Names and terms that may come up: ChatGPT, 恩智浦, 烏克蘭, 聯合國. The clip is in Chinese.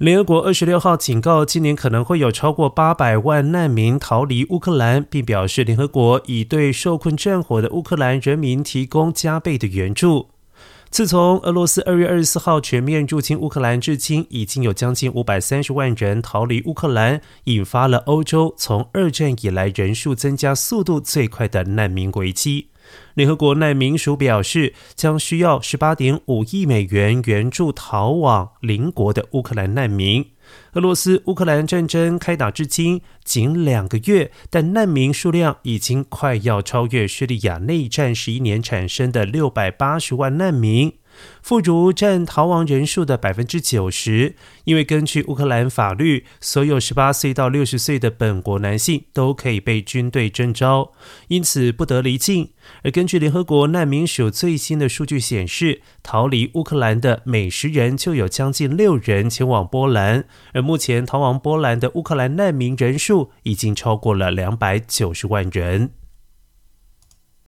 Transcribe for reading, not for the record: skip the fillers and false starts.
联合国26号警告，今年可能会有超过800万难民逃离乌克兰，并表示联合国已对受困战火的乌克兰人民提供加倍的援助。自从俄罗斯2月24号全面入侵乌克兰至今，已经有将近530万人逃离乌克兰，引发了欧洲从二战以来人数增加速度最快的难民危机。联合国难民署表示，将需要 18.5 亿美元援助逃往邻国的乌克兰难民。俄罗斯乌克兰战争开打至今仅2个月，但难民数量已经快要超越叙利亚内战11年产生的680万难民，妇孺占逃亡人数的 90%。 因为根据乌克兰法律，所有18岁到60岁的本国男性都可以被军队征召，因此不得离境。而根据联合国难民署最新的数据显示，逃离乌克兰的每10人就有将近6人前往波兰，而目前逃往波兰的乌克兰难民人数已经超过了290万人。